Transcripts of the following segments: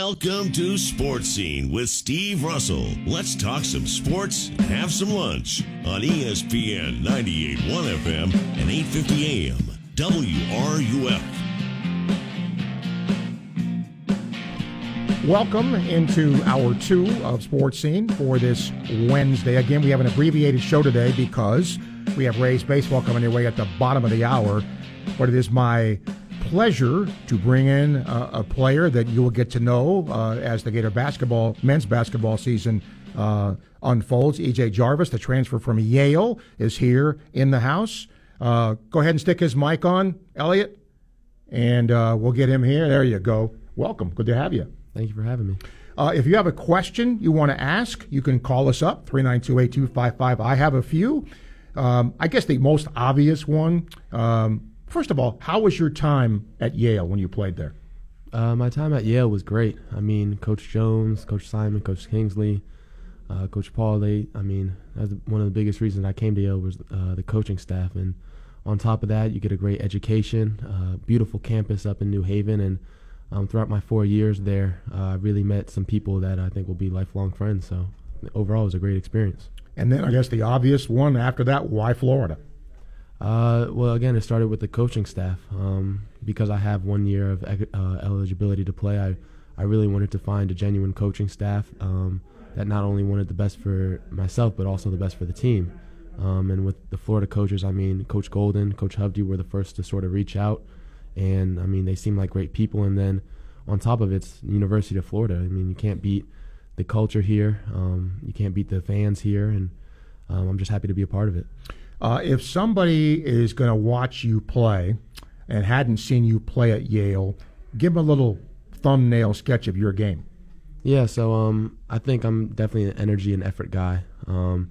Welcome to Sports Scene with Steve Russell. Let's talk some sports and have some lunch on ESPN 98.1 FM and 850 AM WRUF. Welcome into Hour 2 of Sports Scene for this Wednesday. Again, we have an abbreviated show today because we have Rays baseball coming your way at the bottom of the hour. But it is my pleasure to bring in a player that you will get to know as the Gator basketball, men's basketball season unfolds. EJ Jarvis, the transfer from Yale, is here in the house. Go ahead and stick his mic on, Elliot, and we'll get him here. There you go. Welcome. Good to have you. Thank you for having me. If you have a question you want to ask, you can call us up, 392-8255. I have a few. I guess the most obvious one, first of all, how was your time at Yale when you played there? My time at Yale was great. I mean, Coach Jones, Coach Simon, Coach Kingsley, Coach Paul, that's one of the biggest reasons I came to Yale was the coaching staff. And on top of that, you get a great education, beautiful campus up in New Haven. And throughout my 4 years there, I really met some people that I think will be lifelong friends. So overall, it was a great experience. And then I guess the obvious one after that, why Florida? Well, again, it started with the coaching staff. Because I have 1 year of eligibility to play, I really wanted to find a genuine coaching staff that not only wanted the best for myself, but also the best for the team. And with the Florida coaches, Coach Golden, Coach Hovde were the first to sort of reach out. And, they seem like great people. And then on top of it's University of Florida. You can't beat the culture here. You can't beat the fans here. And I'm just happy to be a part of it. If somebody is going to watch you play and hadn't seen you play at Yale, give them a little thumbnail sketch of your game. Yeah, so I think I'm definitely an energy and effort guy. I'm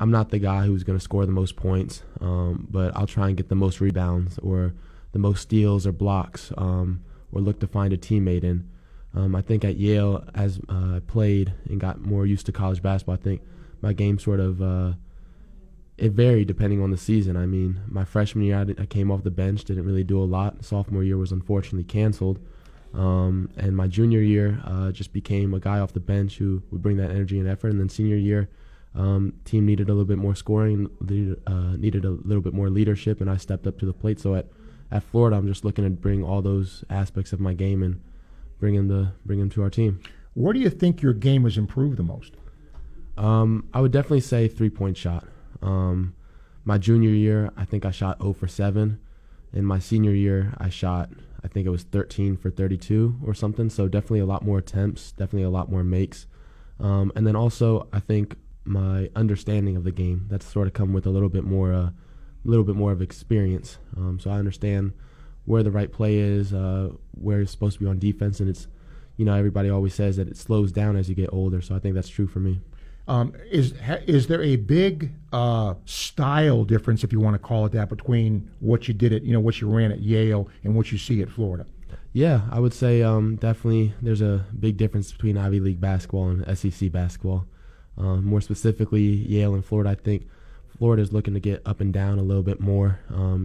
not the guy who's going to score the most points, but I'll try and get the most rebounds or the most steals or blocks or look to find a teammate. And I think at Yale, as I played and got more used to college basketball, I think my game sort of it varied depending on the season. My freshman year, I came off the bench, didn't really do a lot. Sophomore year was unfortunately canceled. And my junior year just became a guy off the bench who would bring that energy and effort. And then senior year, team needed a little bit more scoring, needed a little bit more leadership, and I stepped up to the plate. So at Florida, I'm just looking to bring all those aspects of my game and bring them to our team. Where do you think your game has improved the most? I would definitely say three-point shot. My junior year, I think I shot 0 for 7. In my senior year, I shot, I think it was 13 for 32 or something. So definitely a lot more attempts, definitely a lot more makes. And then also, I think my understanding of the game, that's sort of come with a little bit more of experience. So I understand where the right play is, where it's supposed to be on defense. And it's, everybody always says that it slows down as you get older. So I think that's true for me. Is there a big style difference, if you want to call it that, between what you did at what you ran at Yale and what you see at Florida? Yeah, I would say definitely there's a big difference between Ivy League basketball and SEC basketball. More specifically, Yale and Florida. I think Florida is looking to get up and down a little bit more.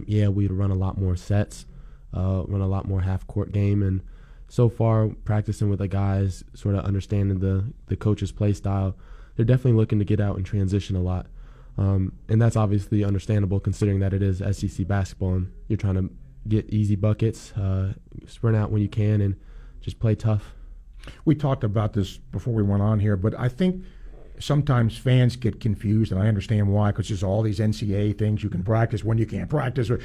Yale, we'd run a lot more sets, run a lot more half court game, and so far practicing with the guys, sort of understanding the coach's play style. They're definitely looking to get out and transition a lot. And that's obviously understandable considering that it is SEC basketball and you're trying to get easy buckets, sprint out when you can, and just play tough. We talked about this before we went on here, but I think sometimes fans get confused, and I understand why, because there's all these NCAA things you can practice when you can't practice. Or,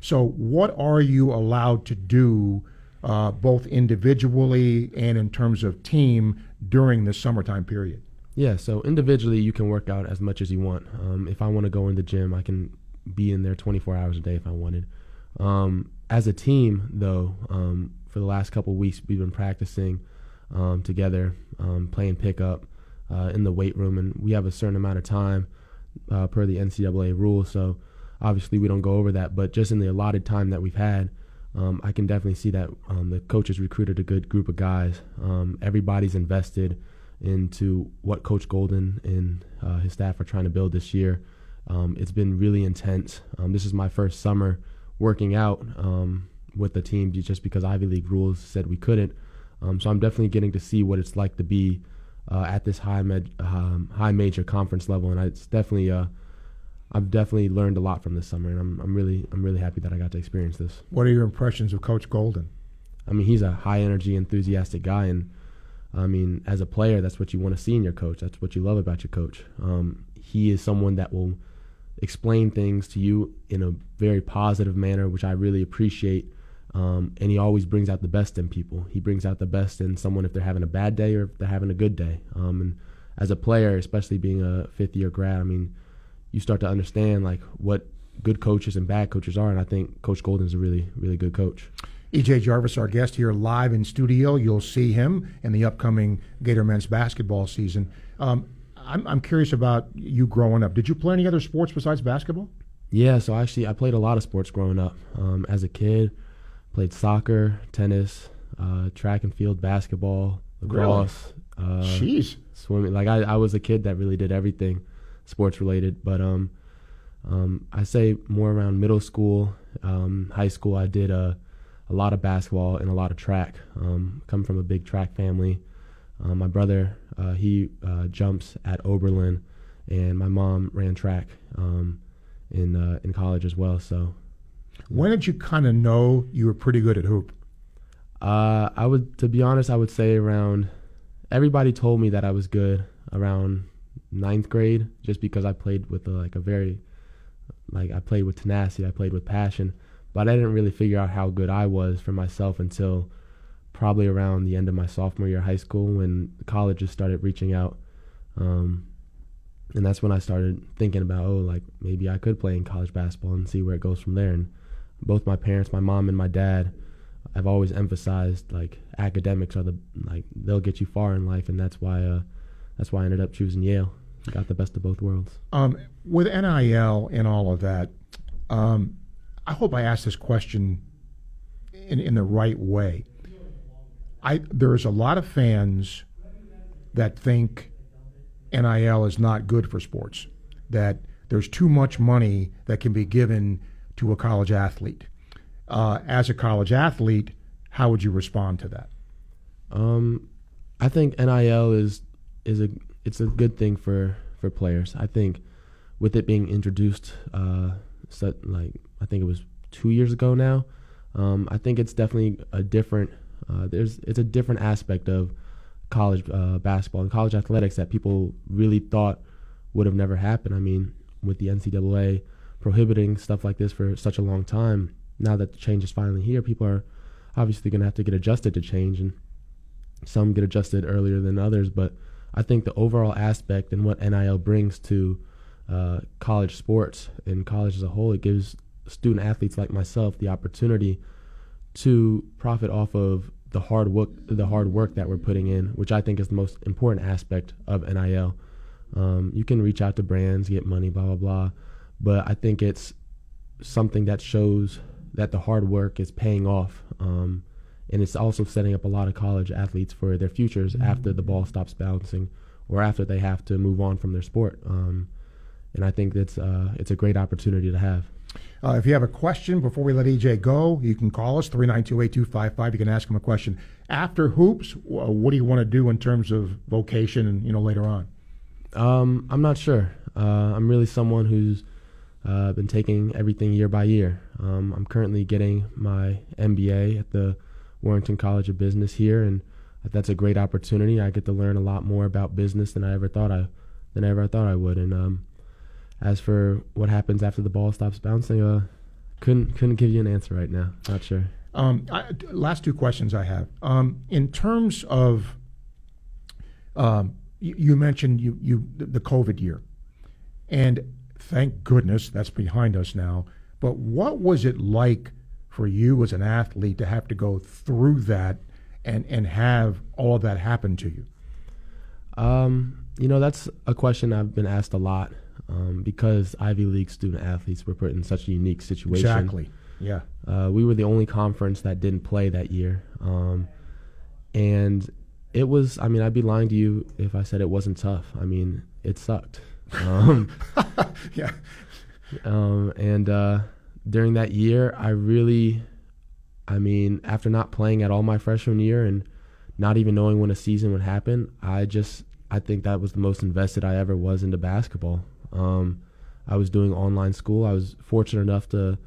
so what are you allowed to do both individually and in terms of team during the summertime period? Yeah, so individually you can work out as much as you want. If I want to go in the gym, I can be in there 24 hours a day if I wanted. As a team, though, for the last couple of weeks we've been practicing together, playing pickup in the weight room, and we have a certain amount of time per the NCAA rule, so obviously we don't go over that. But just in the allotted time that we've had, I can definitely see that the coaches recruited a good group of guys. Everybody's invested into what Coach Golden and his staff are trying to build this year. It's been really intense. This is my first summer working out with the team just because Ivy League rules said we couldn't. So I'm definitely getting to see what it's like to be at this high major conference level, and it's definitely I've definitely learned a lot from this summer, and I'm really happy that I got to experience this. What are your impressions of Coach Golden? I mean, he's a high energy, enthusiastic guy, and I mean, as a player, that's what you want to see in your coach. That's what you love about your coach. He is someone that will explain things to you in a very positive manner, which I really appreciate. And he always brings out the best in people. He brings out the best in someone if they're having a bad day or if they're having a good day. And as a player, especially being a fifth-year grad, I mean, you start to understand like what good coaches and bad coaches are. And I think Coach Golden is a really, really good coach. EJ Jarvis, our guest here live in studio. You'll see him in the upcoming Gator men's basketball season. I'm curious about you growing up. Did you play any other sports besides basketball? Yeah, so actually I played a lot of sports growing up. As a kid, played soccer, tennis, track and field, basketball, lacrosse. Really? Jeez. Swimming. Like I was a kid that really did everything sports related. But I say more around middle school, high school, I did a lot of basketball and a lot of track. Come from a big track family. My brother, he jumps at Oberlin, and my mom ran track in college as well. So, when did you kind of know you were pretty good at hoop? I would say around. Everybody told me that I was good around ninth grade, just because I played with I played with tenacity, I played with passion. But I didn't really figure out how good I was for myself until probably around the end of my sophomore year of high school, when colleges started reaching out. And that's when I started thinking about, maybe I could play in college basketball and see where it goes from there. And both my parents, my mom and my dad, I've always emphasized, academics are they'll get you far in life. And that's why I ended up choosing Yale. Got the best of both worlds. With NIL and all of that, I hope I asked this question in the right way. There's a lot of fans that think NIL is not good for sports, that there's too much money that can be given to a college athlete. As a college athlete, how would you respond to that? I think NIL is a good thing for players. I think with it being introduced, I think it was 2 years ago now. I think it's definitely a different. It's a different aspect of college basketball and college athletics that people really thought would have never happened. I mean, with the NCAA prohibiting stuff like this for such a long time, now that the change is finally here, people are obviously going to have to get adjusted to change, and some get adjusted earlier than others. But I think the overall aspect and what NIL brings to college sports and college as a whole, it gives student athletes like myself the opportunity to profit off of the hard work that we're putting in, which I think is the most important aspect of NIL. You can reach out to brands, get money, blah, blah, blah. But I think it's something that shows that the hard work is paying off. And it's also setting up a lot of college athletes for their futures after the ball stops bouncing or after they have to move on from their sport. And I think it's a great opportunity to have. If you have a question before we let EJ go, you can call us, 392-8255. You can ask him a question. After hoops, what do you want to do in terms of vocation and, later on? I'm not sure. I'm really someone who's been taking everything year by year. I'm currently getting my MBA at the Warrington College of Business here, and that's a great opportunity. I get to learn a lot more about business than I ever thought I would. And as for what happens after the ball stops bouncing, couldn't give you an answer right now. Not sure. Last two questions I have. In terms of, you mentioned the COVID year, and thank goodness that's behind us now. But what was it like for you as an athlete to have to go through that and have all of that happen to you? That's a question I've been asked a lot. Because Ivy League student athletes were put in such a unique situation. Exactly, yeah. We were the only conference that didn't play that year. And it was, I'd be lying to you if I said it wasn't tough. It sucked. Yeah. And during that year, I really, after not playing at all my freshman year and not even knowing when a season would happen, I think that was the most invested I ever was into basketball. I was doing online school. I was fortunate enough to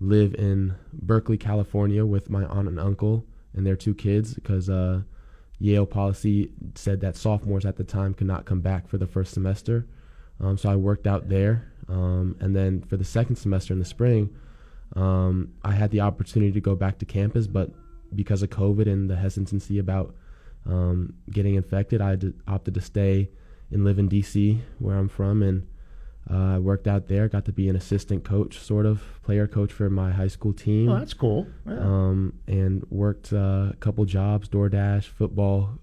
live in Berkeley, California with my aunt and uncle and their two kids because Yale policy said that sophomores at the time could not come back for the first semester. So I worked out there. And then for the second semester in the spring, I had the opportunity to go back to campus, but because of COVID and the hesitancy about getting infected, I opted to stay and live in D.C., where I'm from, and I worked out there, got to be an assistant coach, sort of player coach for my high school team. Oh, that's cool. Yeah. And worked a couple jobs, DoorDash, football,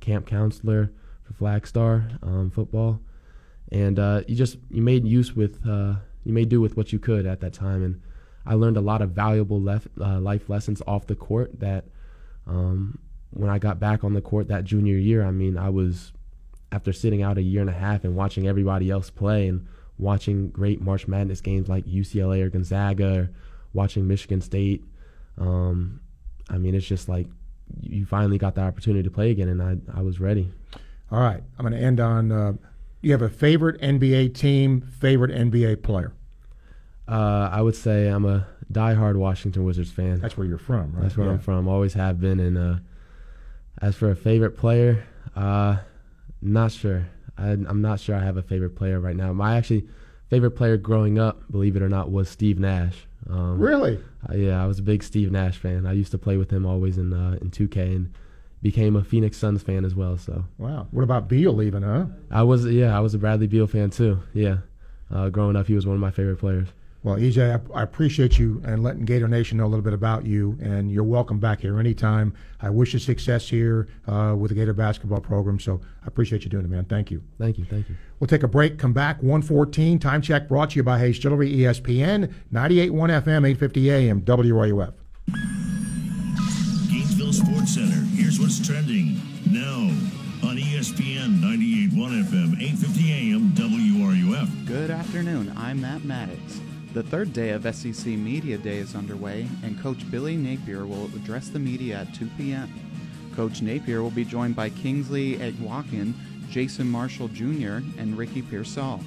camp counselor for Flagstar football. And you made do with what you could at that time. And I learned a lot of valuable life lessons off the court that when I got back on the court that junior year, I mean, I was, after sitting out a year and a half and watching everybody else play and watching great March Madness games like UCLA or Gonzaga, or watching Michigan State, I mean, it's just like you finally got the opportunity to play again, and I was ready. All right, I'm going to end on you have a favorite NBA team, favorite NBA player? I would say I'm a diehard Washington Wizards fan. That's where you're from, right? That's where I'm from. Always have been. And as for a favorite player, not sure. I'm not sure I have a favorite player right now. My favorite player growing up, believe it or not, was Steve Nash. Really? Yeah, I was a big Steve Nash fan. I used to play with him always in 2K and became a Phoenix Suns fan as well. So. Wow. What about Beal even, huh? I was a Bradley Beal fan too. Yeah. Growing up, he was one of my favorite players. Well, EJ, I appreciate you and letting Gator Nation know a little bit about you, and you're welcome back here anytime. I wish you success here with the Gator basketball program, so I appreciate you doing it, man. Thank you. Thank you, thank you. We'll take a break, come back, 1:14, time check brought to you by Hayes Jewelry, ESPN, 98.1 FM, 850 AM, WRUF. Gainesville Sports Center, here's what's trending now on ESPN, 98.1 FM, 850 AM, WRUF. Good afternoon, I'm Matt Maddox. The third day of SEC Media Day is underway, and Coach Billy Napier will address the media at 2 p.m. Coach Napier will be joined by Kingsley Egwakin, Jason Marshall Jr., and Ricky Pearsall.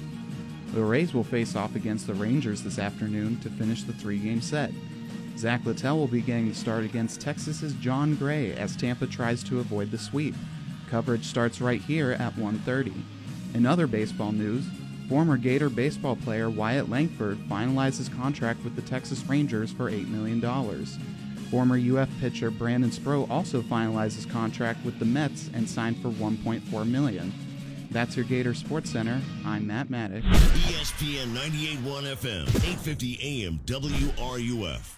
The Rays will face off against the Rangers this afternoon to finish the three-game set. Zach Littell will be getting the start against Texas's John Gray as Tampa tries to avoid the sweep. Coverage starts right here at 1:30. In other baseball news, former Gator baseball player Wyatt Langford finalizes contract with the Texas Rangers for $8 million. Former UF pitcher Brandon Sprow also finalizes contract with the Mets and signed for $1.4 million. That's your Gator Sports Center. I'm Matt Maddox. ESPN 98.1 FM, 850 AM, WRUF.